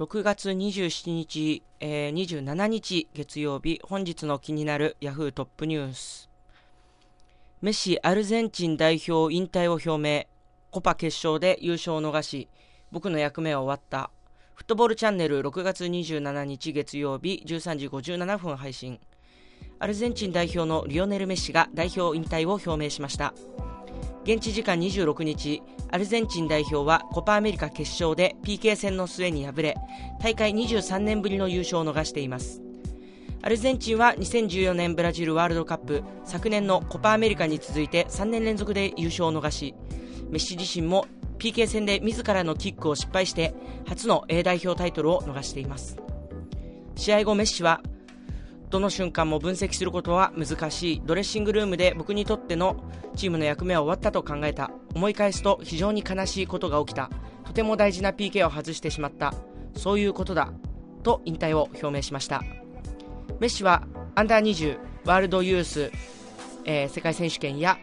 6月27日、27日月曜日、本日の気になるヤフートップニュース。メッシ、アルゼンチン代表引退を表明。コパ決勝で優勝を逃し、僕の役目は終わった。フットボールチャンネル6月27日月曜日13時57分配信。アルゼンチン代表のリオネル・メッシが代表引退を表明しました。現地時間26日、アルゼンチン代表はコパアメリカ決勝で PK 戦の末に敗れ、大会23年ぶりの優勝を逃しています。アルゼンチンは2014年ブラジルワールドカップ、昨年のコパアメリカに続いて3年連続で優勝を逃し、メッシ自身も PK 戦で自らのキックを失敗して、初の A 代表タイトルを逃しています。試合後メッシは、どの瞬間も分析することは難しい。ドレッシングルームで僕にとってのチームの役目は終わったと考えた。思い返すと非常に悲しいことが起きた。とても大事な PK を外してしまった。そういうことだ。と引退を表明しました。メッシはアンダー20、ワールドユース、世界選手権や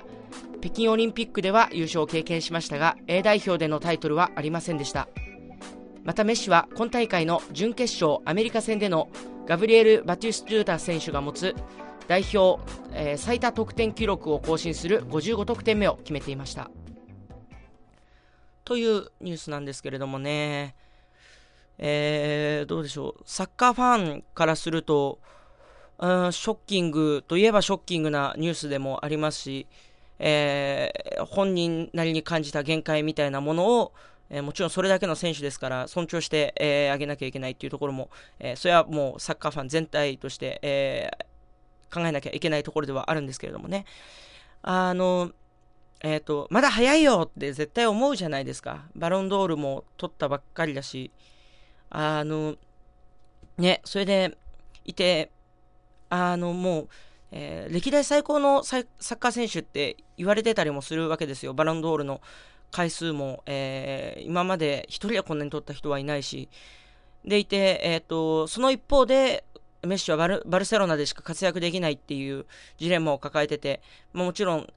北京オリンピックでは優勝を経験しましたが、A 代表でのタイトルはありませんでした。またメッシは今大会の準決勝アメリカ戦でのガブリエル・バティストゥータ選手が持つ代表、最多得点記録を更新する55得点目を決めていましたというニュースなんですけれどもね、どうでしょう、サッカーファンからするとショッキングといえばショッキングなニュースでもありますし、本人なりに感じた限界みたいなものをもちろんそれだけの選手ですから尊重してあげなきゃいけないというところも、それはもうサッカーファン全体として、考えなきゃいけないところではあるんですけれどもね、まだ早いよって絶対思うじゃないですか。バロンドールも取ったばっかりだし、それでいて、もう歴代最高のサッカー選手って言われてたりもするわけですよ。バロンドールの回数も、今まで一人はこんなに取った人はいないしでいて、その一方でメッシはバルセロナでしか活躍できないっていうジレンマを抱えてて、もちろん、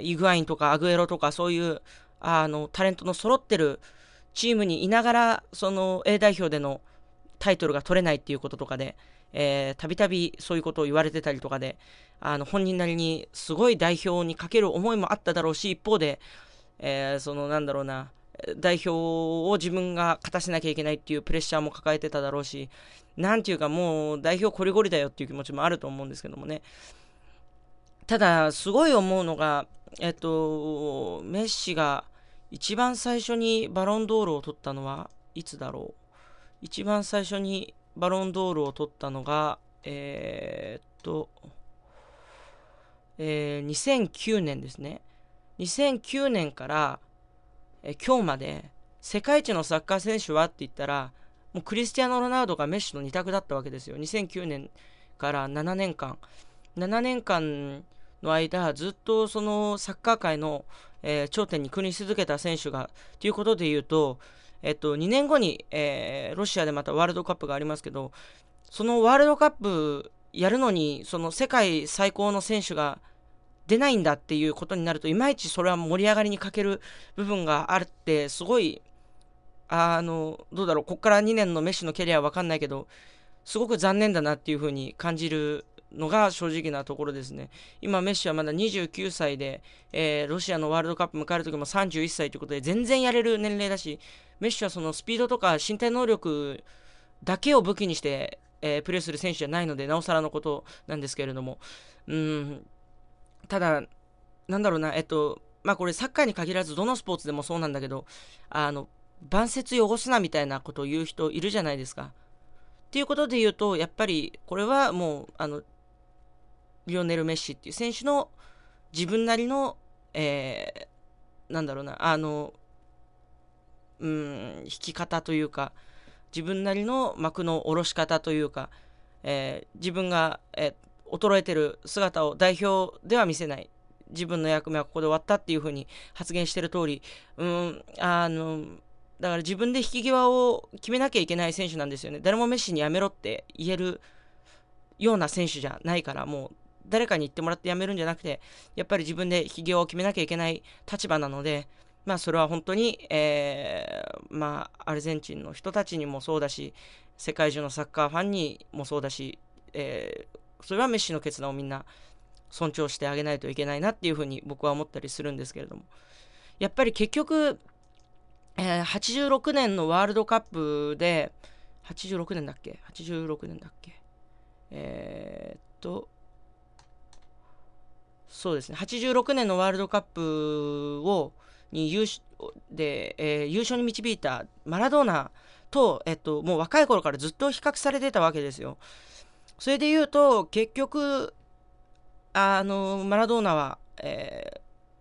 イグアインとかアグエロとかそういうタレントの揃ってるチームにいながらその A 代表でのタイトルが取れないっていうこととかで、たびたびそういうことを言われてたりとかで、本人なりにすごい代表にかける思いもあっただろうし、一方で、代表を自分が勝たせなきゃいけないっていうプレッシャーも抱えてただろうし、なんていうかもう代表こりごりだよっていう気持ちもあると思うんですけどもね。ただすごい思うのが、メッシが一番最初にバロンドールを取ったのはいつだろう。一番最初にバロンドールを取ったのが、2009年ですね。2009年から、今日まで世界一のサッカー選手はって言ったらもうクリスティアーノ・ロナウドがメッシと2択だったわけですよ。2009年から7年間の間ずっとそのサッカー界の、頂点に君臨し続けた選手がということで言うと、2年後に、ロシアでまたワールドカップがありますけど、そのワールドカップやるのにその世界最高の選手が出ないんだっていうことになると、いまいちそれは盛り上がりに欠ける部分があって、すごいどうだろう、ここから2年のメッシのキャリアは分かんないけどすごく残念だなっていう風に感じるのが正直なところですね。今メッシはまだ29歳で、ロシアのワールドカップ迎える時も31歳ということで全然やれる年齢だし、メッシはそのスピードとか身体能力だけを武器にして、プレーする選手じゃないのでなおさらのことなんですけれども、ただなんだろうな、これサッカーに限らずどのスポーツでもそうなんだけど、晩節汚すなみたいなことを言う人いるじゃないですか。っていうことで言うとやっぱりこれはもうリオネル・メッシっていう選手の自分なりの、引き方というか自分なりの幕の下ろし方というか、自分が、衰えてる姿を代表では見せない、自分の役目はここで終わったっていう風に発言してる通り、だから自分で引き際を決めなきゃいけない選手なんですよね。誰もメッシにやめろって言えるような選手じゃないから、もう誰かに言ってもらってやめるんじゃなくてやっぱり自分でひげを決めなきゃいけない立場なので、まあ、それは本当に、まあ、アルゼンチンの人たちにもそうだし、世界中のサッカーファンにもそうだし、それはメッシの決断をみんな尊重してあげないといけないなっていうふうに僕は思ったりするんですけれども、やっぱり結局、86年のワールドカップで86年だっけ、そうですね、86年のワールドカップをに優勝に導いたマラドーナと、もう若い頃からずっと比較されてたわけですよ。それで言うと結局マラドーナは、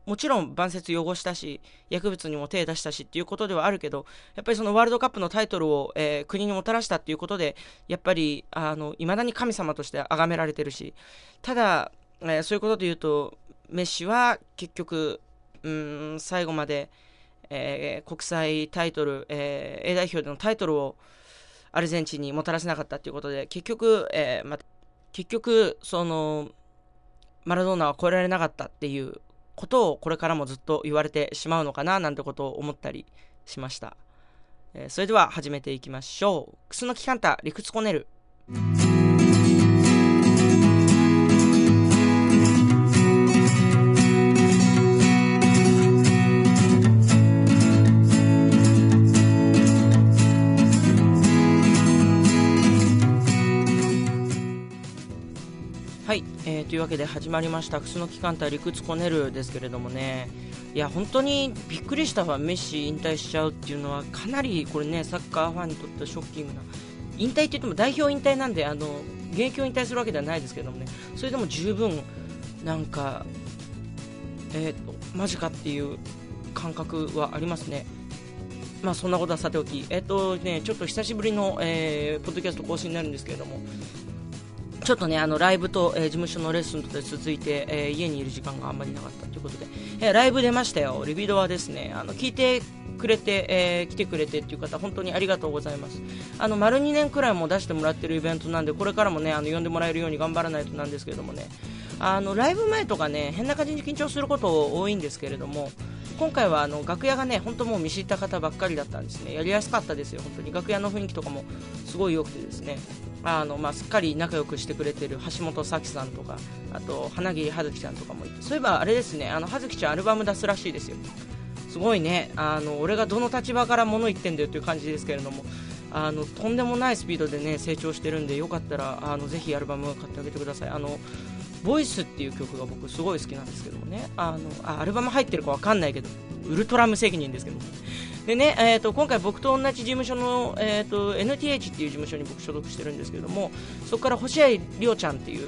もちろん晩節汚したし薬物にも手出したしっていうことではあるけど、やっぱりそのワールドカップのタイトルを、国にもたらしたっていうことで、やっぱり未だに神様として崇められてるし、ただ、そういうことで言うとメッシは結局最後まで、国際タイトル、A 代表でのタイトルをアルゼンチンにもたらせなかったということで、結局そのマラドーナは超えられなかったっていうことをこれからもずっと言われてしまうのかななんてことを思ったりしました。それでは始めていきましょう。クスノキカンタ、理屈こねる。はい、というわけで始まりました楠木寛太理屈こねるですけれどもね、いや本当にびっくりしたわ。メッシ引退しちゃうっていうのはかなりこれね、サッカーファンにとってはショッキングな、引退って言っても代表引退なんで現役を引退するわけではないですけどもね、それでも十分なんかマジかっていう感覚はありますね。まあそんなことはさておき、ちょっと久しぶりの、ポッドキャスト更新になるんですけれども、ちょっとねライブと、事務所のレッスンとで続いて、家にいる時間があんまりなかったということで、ライブ出ましたよ。リビドはですね、聞いてくれて、来てくれてっていう方本当にありがとうございます。丸2年くらいも出してもらってるイベントなんで、これからもね呼んでもらえるように頑張らないとなんですけれどもね、ライブ前とかね変な感じに緊張すること多いんですけれども、今回は楽屋がね本当もう見知った方ばっかりだったんですね。やりやすかったですよ本当に。楽屋の雰囲気とかもすごい良くてですね、まあ、すっかり仲良くしてくれてる橋本咲さんとか、あと花木葉月ちゃんとかもいて、そういえばあれですね、葉月ちゃんアルバム出すらしいですよ。すごいね、俺がどの立場から物言ってんだよという感じですけれども、とんでもないスピードでね成長してるんで、よかったらぜひアルバム買ってあげてください。ボイスっていう曲が僕すごい好きなんですけどもね、アルバム入ってるかわかんないけどウルトラ無責任ですけどでね、今回僕と同じ事務所の、NTH っていう事務所に僕所属してるんですけども、そこから星合りょうちゃんっていう、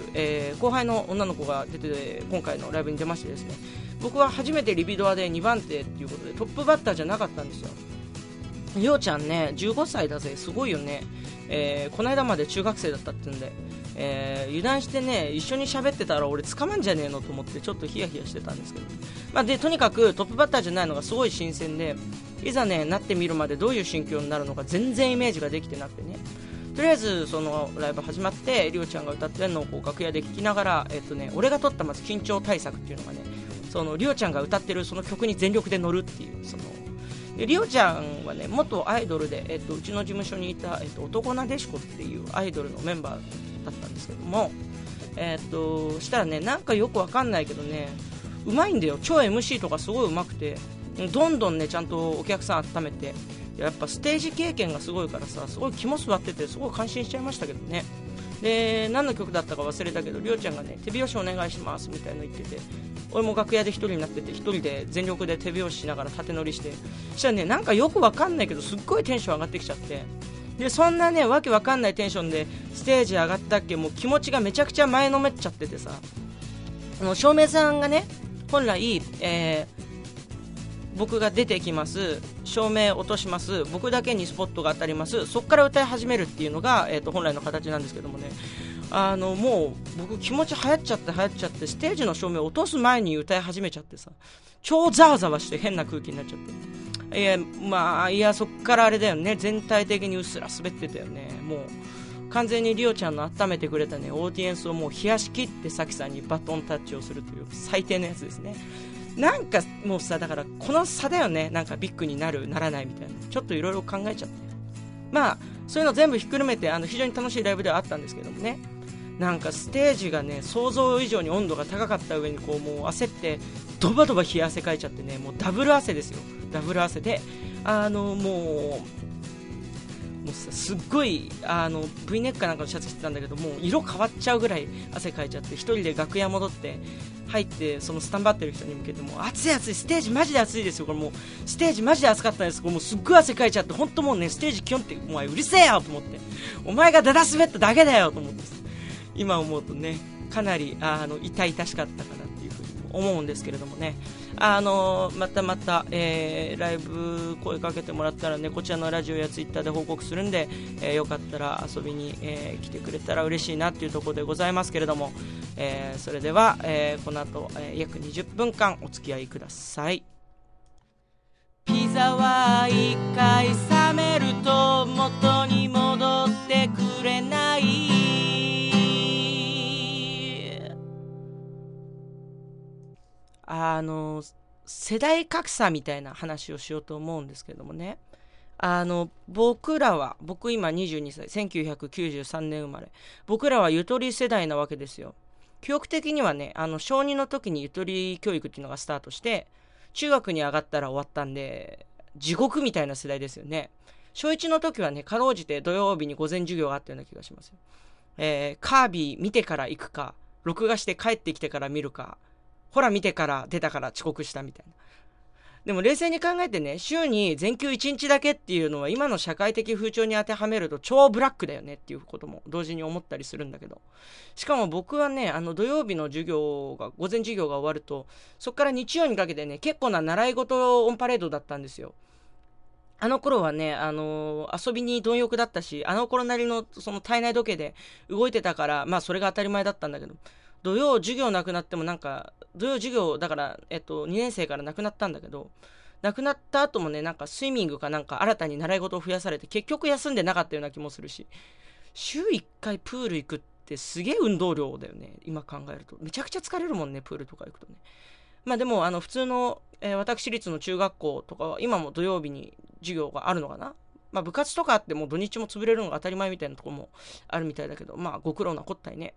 後輩の女の子が出て今回のライブに出ましてですね、僕は初めてリビドアで2番手っていうことでトップバッターじゃなかったんですよ。りょうちゃんね15歳だぜ、すごいよね。この間まで中学生だったってんで、油断してね一緒に喋ってたら俺捕まんじゃねえのと思ってちょっとヒヤヒヤしてたんですけど、まあ、でとにかくトップバッターじゃないのがすごい新鮮で、いざねなってみるまでどういう心境になるのか全然イメージができてなくてね、とりあえずそのライブ始まってりょうちゃんが歌ってるのをこう楽屋で聴きながら、俺が取ったまず緊張対策っていうのがね、そのりょうちゃんが歌ってるその曲に全力で乗るっていう、そのりおちゃんはね元アイドルで、うちの事務所にいた、男なでしこっていうアイドルのメンバーだったんですけども、したらねなんかよくわかんないけどねうまいんだよ、超 MC とかすごいうまくて、どんどんねちゃんとお客さん温めて、やっぱステージ経験がすごいからさ、すごい肝据わっててすごい感心しちゃいましたけどね。で何の曲だったか忘れたけどりょうちゃんがね手拍子お願いしますみたいなの言ってて、俺も楽屋で一人になってて一人で全力で手拍子しながら縦乗りして、したらねなんかよくわかんないけどすっごいテンション上がってきちゃって、でそんなねわけわかんないテンションでステージ上がったっけ、もう気持ちがめちゃくちゃ前のめっちゃっててさ、照明さんがね本来、僕が出てきます、照明落とします、僕だけにスポットが当たります、そこから歌い始めるっていうのが、本来の形なんですけどもね、もう僕気持ち流行っちゃってステージの照明を落とす前に歌い始めちゃってさ、超ざわざわして変な空気になっちゃって、いやそっからあれだよね、全体的にうっすら滑ってたよね。もう完全にリオちゃんの温めてくれたねオーディエンスをもう冷やしきってサキさんにバトンタッチをするという最低なやつですね。なんかもうさ、だからこの差だよね、なんかビッグになるならないみたいな、ちょっといろいろ考えちゃって、まあそういうの全部ひっくるめて非常に楽しいライブではあったんですけどもね、なんかステージがね想像以上に温度が高かった上にこうもう焦ってドバドバ冷や汗かいちゃってね、もうダブル汗ですよ、ダブル汗でもうすっごいV ネックかなんかのシャツ着てたんだけど、もう色変わっちゃうぐらい汗かいちゃって、一人で楽屋戻って入って、そのスタンバってる人に向けてもう暑い暑い、ステージマジで暑いですよ、これもうステージマジで暑かったんです、これもうすっごい汗かいちゃって、本当もうねステージキョンってお前うるせえよと思って、お前がダダ滑っただけだよと思って、今思うとねかなり痛々しかったかなっていうふうに思うんですけれどもね、また、ライブ声かけてもらったらね、こちらのラジオやツイッターで報告するんで、よかったら遊びに、来てくれたら嬉しいなっていうところでございますけれども、それでは、この後、約20分間お付き合いください。ピザは一回冷めると元に戻ってくれない、世代格差みたいな話をしようと思うんですけどもね、僕今22歳、1993年生まれ、僕らはゆとり世代なわけですよ。記憶的にはね小2の時にゆとり教育っていうのがスタートして、中学に上がったら終わったんで地獄みたいな世代ですよね。小1の時はねかろうじて土曜日に午前授業があったような気がします、カービィ見てから行くか、録画して帰ってきてから見るか、ほら見てから出たから遅刻したみたいな。でも冷静に考えてね、週に全休1日だけっていうのは今の社会的風潮に当てはめると超ブラックだよねっていうことも同時に思ったりするんだけど、しかも僕はね土曜日の午前授業が終わると、そっから日曜にかけてね結構な習い事オンパレードだったんですよ。あの頃はね遊びに貪欲だったし、あの頃なりのその体内時計で動いてたから、まあそれが当たり前だったんだけど、土曜授業なくなってもなんか土曜授業だから2年生からなくなったんだけど、なくなった後もねなんかスイミングかなんか新たに習い事を増やされて、結局休んでなかったような気もするし、週1回プール行くってすげえ運動量だよね、今考えるとめちゃくちゃ疲れるもんね、プールとか行くとね。まあでも普通の、私立の中学校とかは今も土曜日に授業があるのかな、まあ部活とかあってもう土日も潰れるのが当たり前みたいなとこもあるみたいだけど、まあご苦労なこったいね。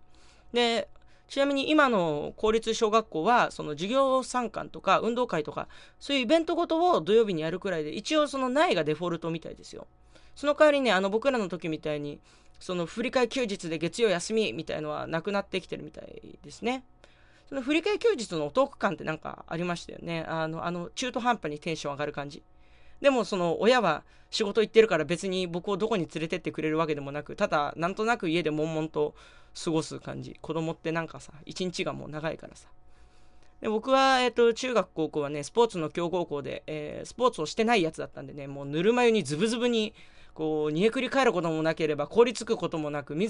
でちなみに今の公立小学校はその授業参観とか運動会とかそういうイベントごとを土曜日にやるくらいで、一応そのないがデフォルトみたいですよ。その代わりね僕らの時みたいにその振り替え休日で月曜休みみたいのはなくなってきてるみたいですね。その振り替え休日のお得感ってなんかありましたよね、中途半端にテンション上がる感じ。でもその親は仕事行ってるから別に僕をどこに連れてってくれるわけでもなく、ただなんとなく家で悶々と過ごす感じ。子供ってなんかさ一日がもう長いからさ。で僕は、中学高校はねスポーツの強豪校で、スポーツをしてないやつだったんでね、もうぬるま湯にズブズブにこう煮えくり返ることもなければ凍りつくこともなく、も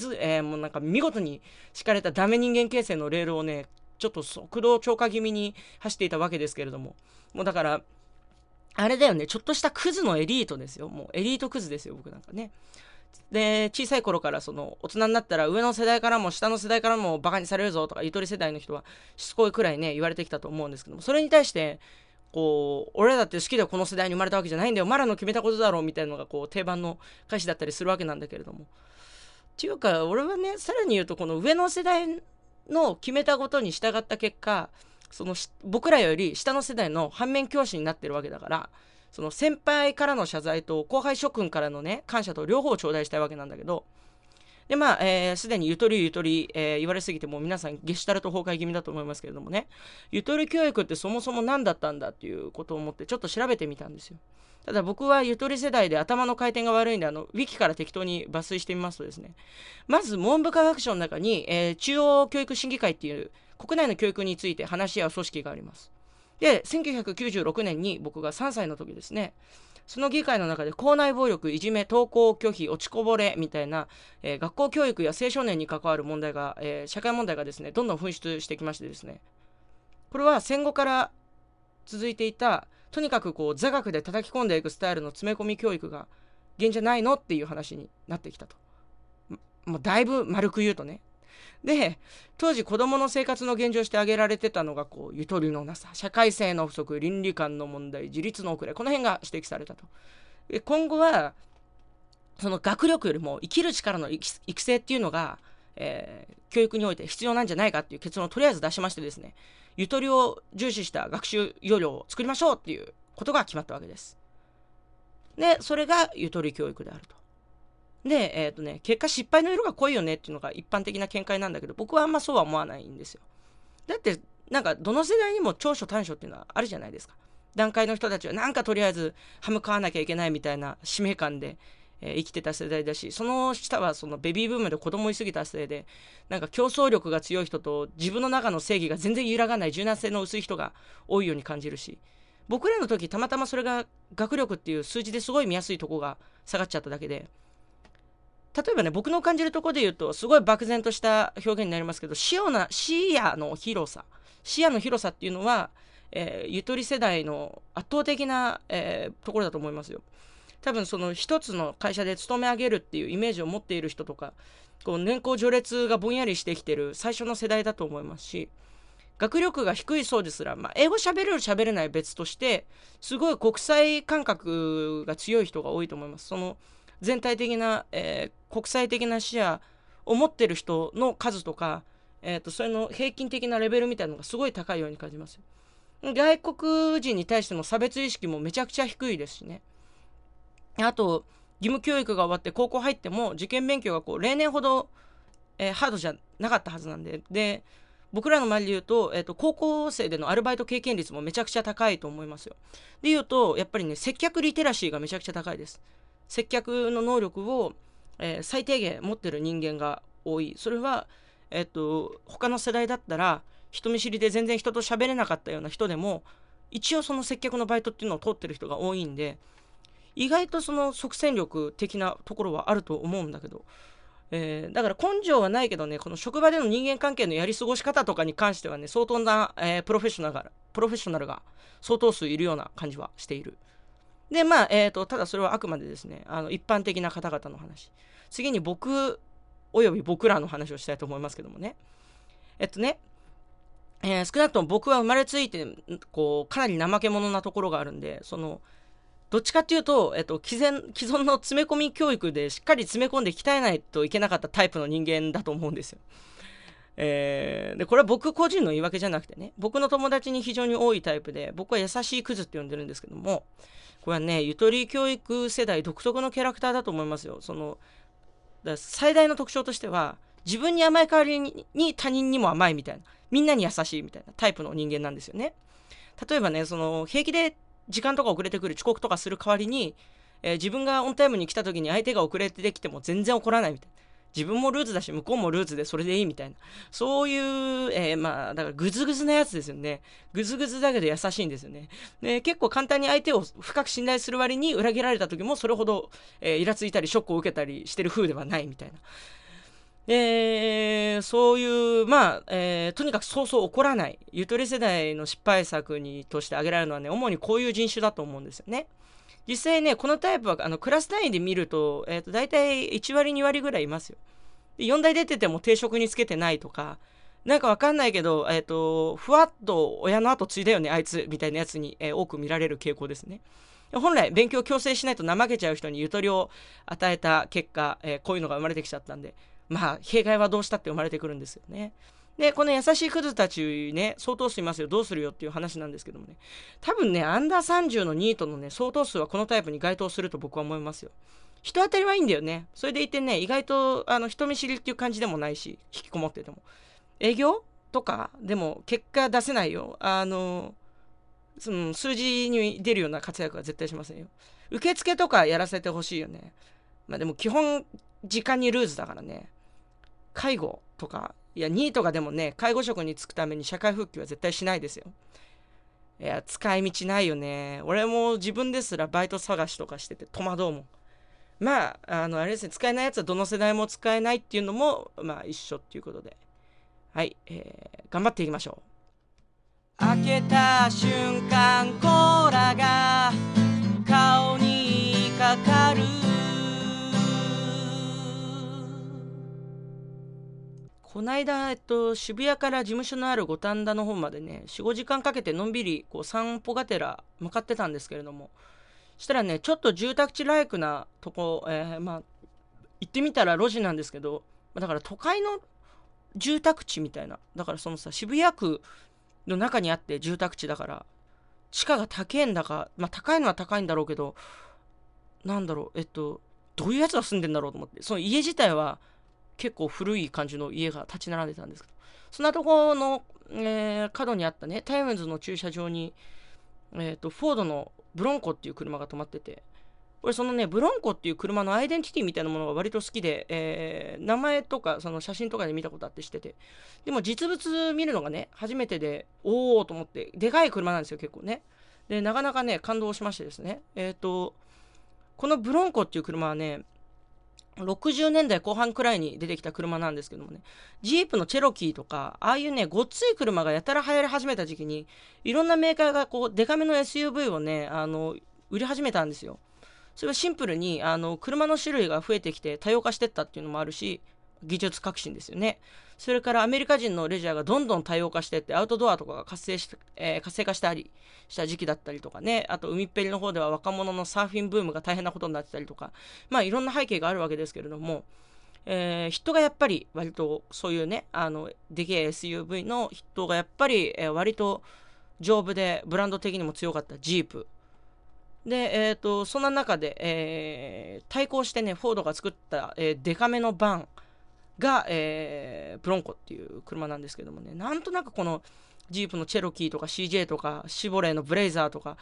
うなんか見事に敷かれたダメ人間形成のレールをねちょっと速度超過気味に走っていたわけですけれども、もうだからあれだよね、ちょっとしたクズのエリートですよ、もうエリートクズですよ僕なんかね。で小さい頃からその大人になったら上の世代からも下の世代からもバカにされるぞとか、ゆとり世代の人はしつこいくらいね言われてきたと思うんですけども、それに対してこう俺だって好きでこの世代に生まれたわけじゃないんだよ、マラの決めたことだろうみたいなのがこう定番の返しだったりするわけなんだけれども、っていうか俺はねさらに言うとこの上の世代の決めたことに従った結果、その僕らより下の世代の反面教師になってるわけだから、その先輩からの謝罪と後輩諸君からのね感謝と両方を頂戴したいわけなんだけど、でまあすでにゆとり、言われすぎてもう皆さんゲシュタルト崩壊気味だと思いますけれどもね、ゆとり教育ってそもそも何だったんだっていうことを思ってちょっと調べてみたんですよ。ただ僕はゆとり世代で頭の回転が悪いんでウィキから適当に抜粋してみますとですね、まず文部科学省の中に、中央教育審議会っていう国内の教育について話し合う組織があります。で1996年に僕が3歳の時ですね、その議会の中で校内暴力、いじめ、登校拒否、落ちこぼれみたいな、学校教育や青少年に関わる問題が、社会問題がですねどんどん噴出してきましてですね、これは戦後から続いていたとにかくこう座学で叩き込んでいくスタイルの詰め込み教育が現じゃないのっていう話になってきたと、もうだいぶ丸く言うとね。で当時子どもの生活の現状して挙げられてたのがこうゆとりのなさ、社会性の不足、倫理観の問題、自立の遅れ、この辺が指摘されたと。今後はその学力よりも生きる力の育成っていうのが、教育において必要なんじゃないかっていう結論をとりあえず出しましてですね、ゆとりを重視した学習要領を作りましょうっていうことが決まったわけです。でそれがゆとり教育であると。で、結果失敗の色が濃いよねっていうのが一般的な見解なんだけど、僕はあんまそうは思わないんですよ。だってなんかどの世代にも長所短所っていうのはあるじゃないですか。段階の人たちはなんかとりあえず歯向かわなきゃいけないみたいな使命感で、生きてた世代だし、その下はそのベビーブームで子供いすぎたせいでなんか競争力が強い人と自分の中の正義が全然揺らがない柔軟性の薄い人が多いように感じるし、僕らの時たまたまそれが学力っていう数字ですごい見やすいとこが下がっちゃっただけで、例えばね、僕の感じるとこで言うとすごい漠然とした表現になりますけど、視野の広さっていうのは、ゆとり世代の圧倒的な、ところだと思いますよ。多分その一つの会社で勤め上げるっていうイメージを持っている人とか、こう年功序列がぼんやりしてきてる最初の世代だと思いますし、学力が低いそうですら、英語喋れる喋れない別としてすごい国際感覚が強い人が多いと思います。その全体的な、国際的な視野を持ってる人の数とか、それの平均的なレベルみたいなのがすごい高いように感じます。外国人に対しての差別意識もめちゃくちゃ低いですしね。あと義務教育が終わって高校入っても受験勉強がこう例年ほど、ハードじゃなかったはずなんで、僕らの周りで言うと、高校生でのアルバイト経験率もめちゃくちゃ高いと思いますよ。で言うとやっぱりね、接客リテラシーがめちゃくちゃ高いです。接客の能力を、最低限持ってる人間が多い。それは、他の世代だったら人見知りで全然人と喋れなかったような人でも一応その接客のバイトっていうのを通ってる人が多いんで、意外とその即戦力的なところはあると思うんだけど、だから根性はないけどね、この職場での人間関係のやり過ごし方とかに関してはね、相当な、プロフェッショナルが相当数いるような感じはしている。でただそれはあくまでですね、一般的な方々の話。次に僕および僕らの話をしたいと思いますけどもね。少なくとも僕は生まれついてこうかなり怠け者なところがあるんで、そのどっちかっていうと、既存の詰め込み教育でしっかり詰め込んで鍛えないといけなかったタイプの人間だと思うんですよ。でこれは僕個人の言い訳じゃなくてね、僕の友達に非常に多いタイプで、僕は優しいクズって呼んでるんですけども、これはね、ゆとり教育世代独特のキャラクターだと思いますよ。そのだ最大の特徴としては、自分に甘い代わりに他人にも甘いみたいな、みんなに優しいみたいなタイプの人間なんですよね。例えばね、その平気で時間とか遅れてくる、遅刻とかする代わりに、自分がオンタイムに来た時に相手が遅れてきても全然怒らないみたいな、自分もルーズだし向こうもルーズでそれでいいみたいな、そういう、だからグズグズなやつですよね。グズグズだけど優しいんですよね。で結構簡単に相手を深く信頼する割に裏切られた時もそれほど、イラついたりショックを受けたりしてる風ではないみたいな、そういうとにかくそうそう怒らない、ゆとり世代の失敗作にとして挙げられるのはね、主にこういう人種だと思うんですよね。実際ね、このタイプはクラス単位で見ると、大体1割2割ぐらいいますよ。で4大出てても定職につけてないとか、なんかわかんないけど、ふわっと親の後継いだよねあいつみたいなやつに、多く見られる傾向ですね。本来勉強を強制しないと怠けちゃう人にゆとりを与えた結果、こういうのが生まれてきちゃったんで、弊害はどうしたって生まれてくるんですよね。で、この優しいクズたちね、相当数いますよ。どうするよっていう話なんですけどもね。多分ね、アンダー30のニートのね、相当数はこのタイプに該当すると僕は思いますよ。人当たりはいいんだよね。それでいてね、意外と人見知りっていう感じでもないし、引きこもってても。営業とかでも結果出せないよ。その数字に出るような活躍は絶対しませんよ。受付とかやらせてほしいよね。でも基本、時間にルーズだからね。介護とか、いやニートがでもね、介護職に就くために社会復帰は絶対しないですよ。いや使い道ないよね。俺も自分ですらバイト探しとかしてて戸惑うもん。あれですね、使えないやつはどの世代も使えないっていうのも一緒っていうことで、はい、頑張っていきましょう。開けた瞬間コーラが顔にかかる。こないだ、渋谷から事務所のある五反田の方までね、4、5時間かけてのんびりこう散歩がてら向かってたんですけれども、したらね、ちょっと住宅地ライクなとこ、まあ、行ってみたら路地なんですけど、だから都会の住宅地みたいな、だからそのさ、渋谷区の中にあって住宅地だから、地価が高いんだか、まあ高いのは高いんだろうけど、なんだろう、どういうやつが住んでんだろうと思って、その家自体は結構古い感じの家が立ち並んでたんですけど、そんなところの、角にあったね、タイムズの駐車場に、フォードのブロンコっていう車が止まってて、これそのね、ブロンコっていう車のアイデンティティみたいなものが割と好きで、名前とかその写真とかで見たことあってしてて、でも実物見るのがね、初めてで、おおと思って、でかい車なんですよ、結構ね。で、なかなかね、感動しましてですね、このブロンコっていう車はね、60年代後半くらいに出てきた車なんですけどもね、ジープのチェロキーとか、ああいうね、ごっつい車がやたら流行り始めた時期に、いろんなメーカーがこう、デカめの SUV をね、売り始めたんですよ。それはシンプルに、車の種類が増えてきて多様化していったっていうのもあるし、技術革新ですよね。それからアメリカ人のレジャーがどんどん多様化していって、アウトドアとかが活性化したりした時期だったりとかね、あと海っぺりの方では若者のサーフィンブームが大変なことになってたりとか、まあいろんな背景があるわけですけれども、人がやっぱり割とそういうね、でけえ SUV の人がやっぱり、割と丈夫でブランド的にも強かったジープ。で、そんな中で、対抗してね、フォードが作った、デカめのバンが、ブロンコっていう車なんですけどもね、なんとなくこのジープのチェロキーとか CJ とかシボレーのブレイザーとか、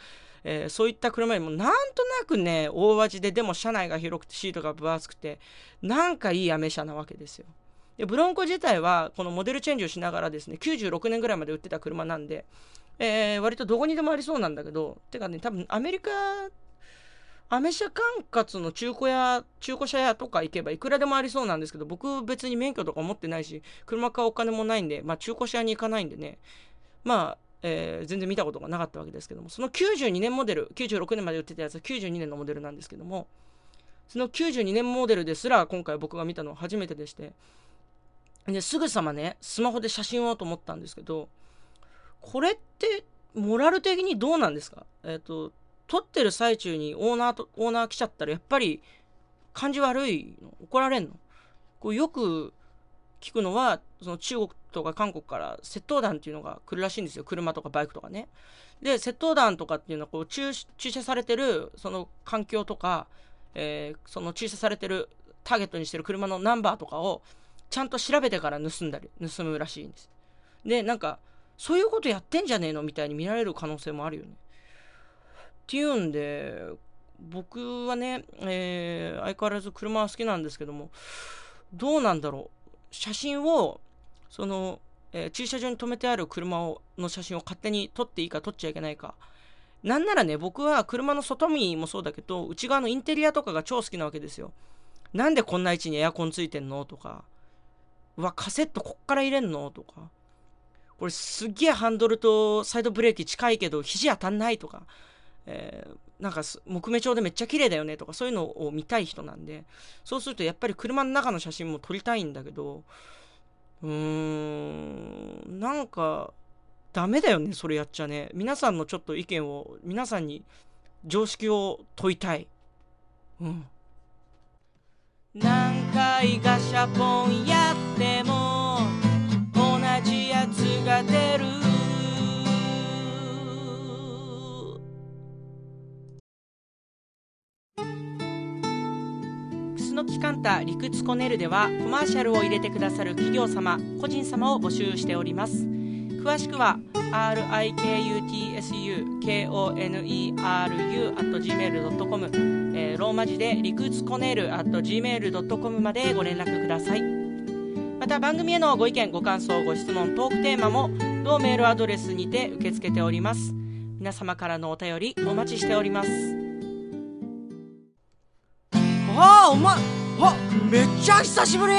そういった車よりもなんとなくね、大味で、でも車内が広くてシートが分厚くて、なんかいいアメ車なわけですよ。で、ブロンコ自体はこのモデルチェンジをしながらですね、96年ぐらいまで売ってた車なんで、割とどこにでもありそうなんだけど、てかね、多分アメ車管轄の中古車屋とか行けばいくらでもありそうなんですけど、僕別に免許とか持ってないし、車買うお金もないんで、まあ中古車屋に行かないんでね、まあ、全然見たことがなかったわけですけども、その92年モデル、96年まで売ってたやつは92年のモデルなんですけども、その92年モデルですら今回僕が見たのは初めてでして、ですぐさまね、スマホで写真をと思ったんですけど、これって、モラル的にどうなんですか？撮ってる最中にオーナー来ちゃったら、やっぱり、感じ悪いの？怒られんの？こうよく聞くのは、その中国とか韓国から窃盗団っていうのが来るらしいんですよ。車とかバイクとかね。で、窃盗団とかっていうのは、こう、駐車されてる、その環境とか、その駐車されてる、ターゲットにしてる車のナンバーとかを、ちゃんと調べてから盗むらしいんです。で、なんか、そういうことやってんじゃねえのみたいに見られる可能性もあるよね。っていうんで、僕はね、相変わらず車は好きなんですけども、どうなんだろう。写真を、その、駐車場に止めてあるの写真を勝手に撮っていいか撮っちゃいけないか。なんならね、僕は車の外見もそうだけど、内側のインテリアとかが超好きなわけですよ。なんでこんな位置にエアコンついてんのとか。うわ、カセットこっから入れんのとか。これすっげえハンドルとサイドブレーキ近いけど肘当たんないとか、なんか木目調でめっちゃ綺麗だよねとか、そういうのを見たい人なんで、そうするとやっぱり車の中の写真も撮りたいんだけど、なんかダメだよね、それやっちゃね。皆さんのちょっと意見を、皆さんに常識を問いたい。うん。何回ガシャポンやってもが出る。クスノキカンタrikutsukoneruではコマーシャルを入れてくださる企業様、個人様を募集しております。詳しくは rikutsukoneru@gmail.com、ローマ字でrikutsukoneru@gmail.com までご連絡ください。また番組へのご意見、ご感想、ご質問、トークテーマも同メールアドレスにて受け付けております。皆様からのお便りお待ちしております。お前、めっちゃ久しぶりっ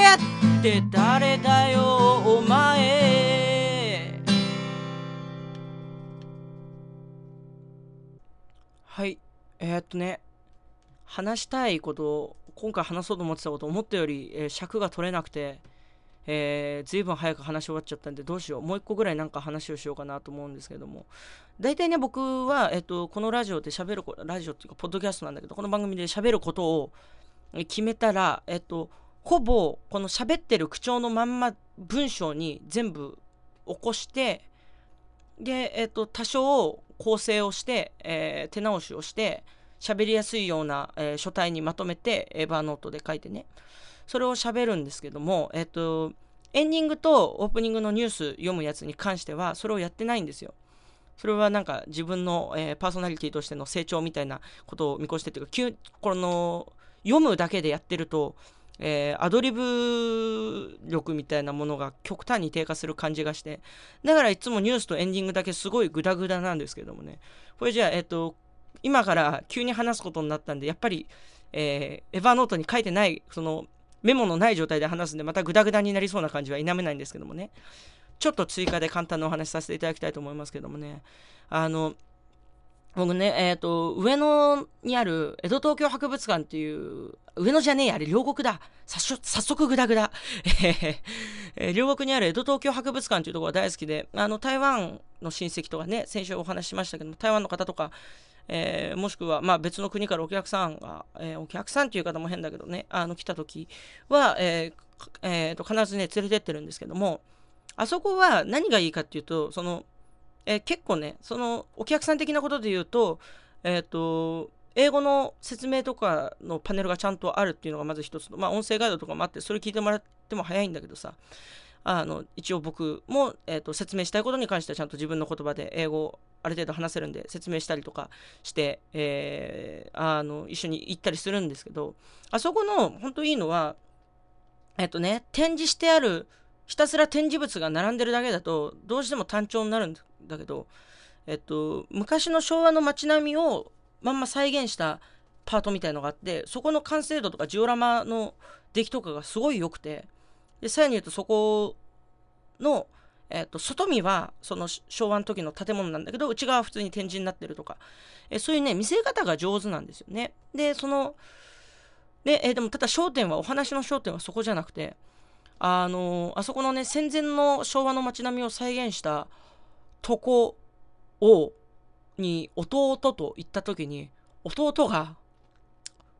て誰だよ、お前。はい、話したいこと、今回話そうと思ってたこと、思ったより尺が取れなくて、ずいぶん早く話し終わっちゃったんでどうしよう、もう一個ぐらいなんか話をしようかなと思うんですけども、大体ね僕は、このラジオで喋る、ラジオっていうかポッドキャストなんだけど、この番組で喋ることを決めたら、ほぼこの喋ってる口調のまんま文章に全部起こして、で、多少構成をして、手直しをして喋りやすいような、書体にまとめてエバーノートで書いてね、それを喋るんですけども、エンディングとオープニングのニュース読むやつに関してはそれをやってないんですよ。それはなんか自分の、パーソナリティとしての成長みたいなことを見越してっていうか、この読むだけでやってると、アドリブ力みたいなものが極端に低下する感じがして、だからいつもニュースとエンディングだけすごいグダグダなんですけどもね。これじゃあ、今から急に話すことになったんで、やっぱり、エヴァノートに書いてないそのメモのない状態で話すんで、またグダグダになりそうな感じは否めないんですけどもね。ちょっと追加で簡単なお話させていただきたいと思いますけどもね。僕ね、上野にある江戸東京博物館っていう、上野じゃねえ、あれ両国だ。早速グダグダ。両国にある江戸東京博物館っていうところが大好きで、台湾の親戚とかね、先週お話ししましたけども、台湾の方とか、もしくは、まあ、別の国からお客さんが、お客さんという方も変だけどね、来た時は、必ずね連れてってるんですけども、あそこは何がいいかっていうと、その、結構ねそのお客さん的なことで言うと、英語の説明とかのパネルがちゃんとあるっていうのがまず一つと、まあ、音声ガイドとかもあってそれ聞いてもらっても早いんだけどさ、一応僕も、説明したいことに関してはちゃんと自分の言葉で英語ある程度話せるんで説明したりとかして、一緒に行ったりするんですけど、あそこの本当いいのは、展示してあるひたすら展示物が並んでるだけだとどうしても単調になるんだけど、昔の昭和の街並みをまんま再現したパートみたいのがあって、そこの完成度とかジオラマの出来とかがすごい良くて、でさらに言うとそこの、外見はその昭和の時の建物なんだけど内側は普通に展示になってるとか、そういうね見せ方が上手なんですよね。でそので、でもただ焦点はお話の焦点はそこじゃなくて、あそこのね戦前の昭和の街並みを再現したとこをに弟と行った時に弟が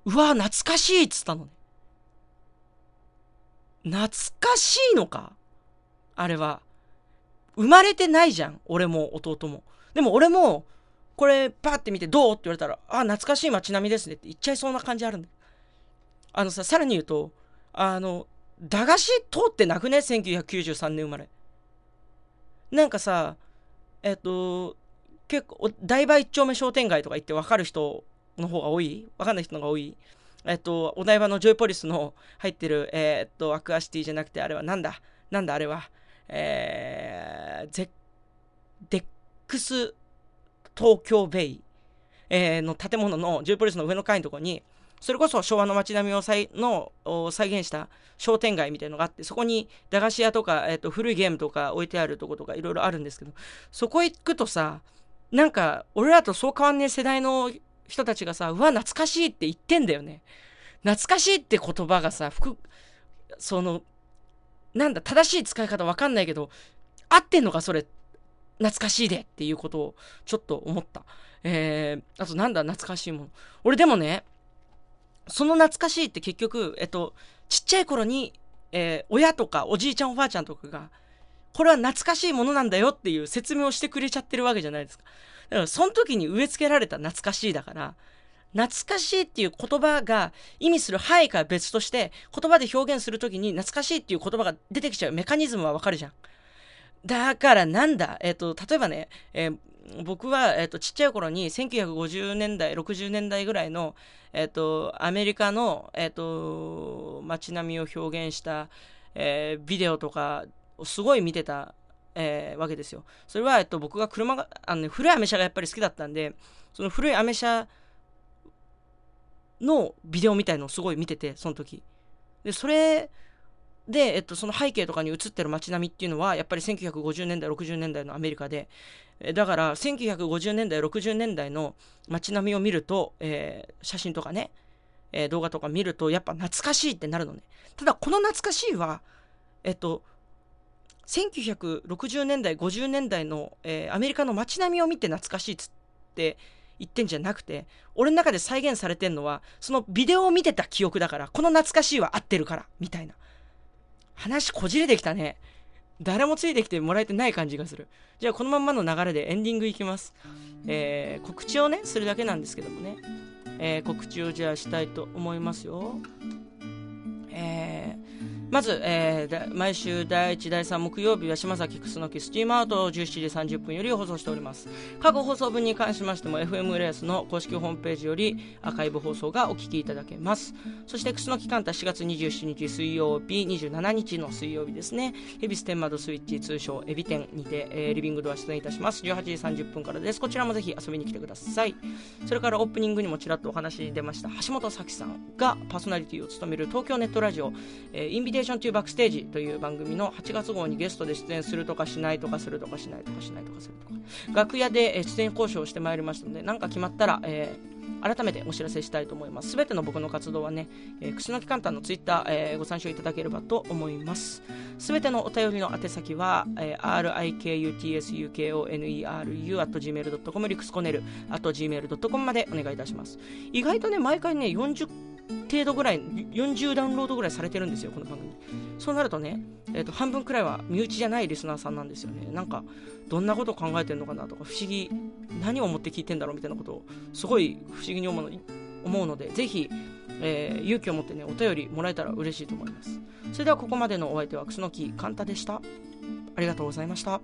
うわ懐かしいっつったのね。懐かしいのか、あれは生まれてないじゃん俺も弟も。でも俺もこれパーって見てどうって言われたら、あ懐かしい街並みですねって言っちゃいそうな感じあるんだ。さらに言うと駄菓子通ってなくね、1993年生まれなんかさ、結構台場一丁目商店街とか行って分かる人の方が多い、分かんない人の方が多い。お台場のジョイポリスの入ってる、アクアシティじゃなくて、あれはなんだあれは、デックス東京ベイ、の建物のジョイポリスの上の階のところに、それこそ昭和の街並みを再現した商店街みたいなのがあって、そこに駄菓子屋とか、古いゲームとか置いてあるとことかいろいろあるんですけど、そこ行くとさ、なんか俺らとそう変わんねえ世代の人たちがさ、うわ懐かしいって言ってんだよね。懐かしいって言葉がさ、そのなんだ正しい使い方わかんないけど合ってんのかそれ、懐かしいでっていうことをちょっと思った。あとなんだ懐かしいもの、俺でもねその懐かしいって結局ちっちゃい頃に、親とかおじいちゃんおばあちゃんとかがこれは懐かしいものなんだよっていう説明をしてくれちゃってるわけじゃないですか。だからその時に植え付けられた懐かしいだから、懐かしいっていう言葉が意味する範囲かは別として、言葉で表現するときに懐かしいっていう言葉が出てきちゃうメカニズムはわかるじゃん。だからなんだ、例えばね、僕は、ちっちゃい頃に1950年代60年代ぐらいの、アメリカの、街並みを表現した、ビデオとかをすごい見てた、わけですよ。それは、僕が車が古いアメ車がやっぱり好きだったんで、その古いアメ車のビデオみたいのをすごい見てて、その時でそれで、その背景とかに映ってる街並みっていうのはやっぱり1950年代60年代のアメリカで、だから1950年代60年代の街並みを見ると、写真とかね、動画とか見るとやっぱ懐かしいってなるのね。ただこの懐かしいは1960年代50年代の、アメリカの街並みを見て懐かしいっつって言ってんじゃなくて、俺の中で再現されてんのはそのビデオを見てた記憶だから、この懐かしいは合ってるからみたいな話。こじれてきたね。誰もついてきてもらえてない感じがする。じゃあこのまんまの流れでエンディングいきます。告知をねするだけなんですけどもね、告知をじゃあしたいと思いますよ。まず、毎週第1、第3木曜日は島崎くすのきスチームアウトを17時30分より放送しております。過去放送分に関しましても FM レースの公式ホームページよりアーカイブ放送がお聞きいただけます。そしてくすのきカンタ4月27日水曜日、27日の水曜日ですね。恵比寿天窓スイッチ通称エビ天にて、リビングドア出演いたします。18時30分からです。こちらもぜひ遊びに来てください。それからオープニングにもちらっとお話に出ました橋本咲さんがパーソナリティを務める東京ネットラジオ、インビテーションというバックステージという番組の8月号にゲストで出演するとかしないとかするとかしないとかしないとかするとか、楽屋で出演交渉をしてまいりましたので、何か決まったら、改めてお知らせしたいと思います。すべての僕の活動はね、くすのきかんたのツイッター、ご参照いただければと思います。すべてのお便りの宛先は、rikutsukoneru@gmail.com、 rikutsukoneru@gmail.com までお願いいたします。意外とね毎回ね40ダウンロードぐらいされてるんですよこの番組。そうなるとね、半分くらいは身内じゃないリスナーさんなんですよね。なんかどんなことを考えてるのかなとか、不思議、何を思って聞いてんだろうみたいなことをすごい不思議に思うので、ぜひ、勇気を持ってねお便りもらえたら嬉しいと思います。それではここまでのお相手はくすのきかんたでした。ありがとうございました。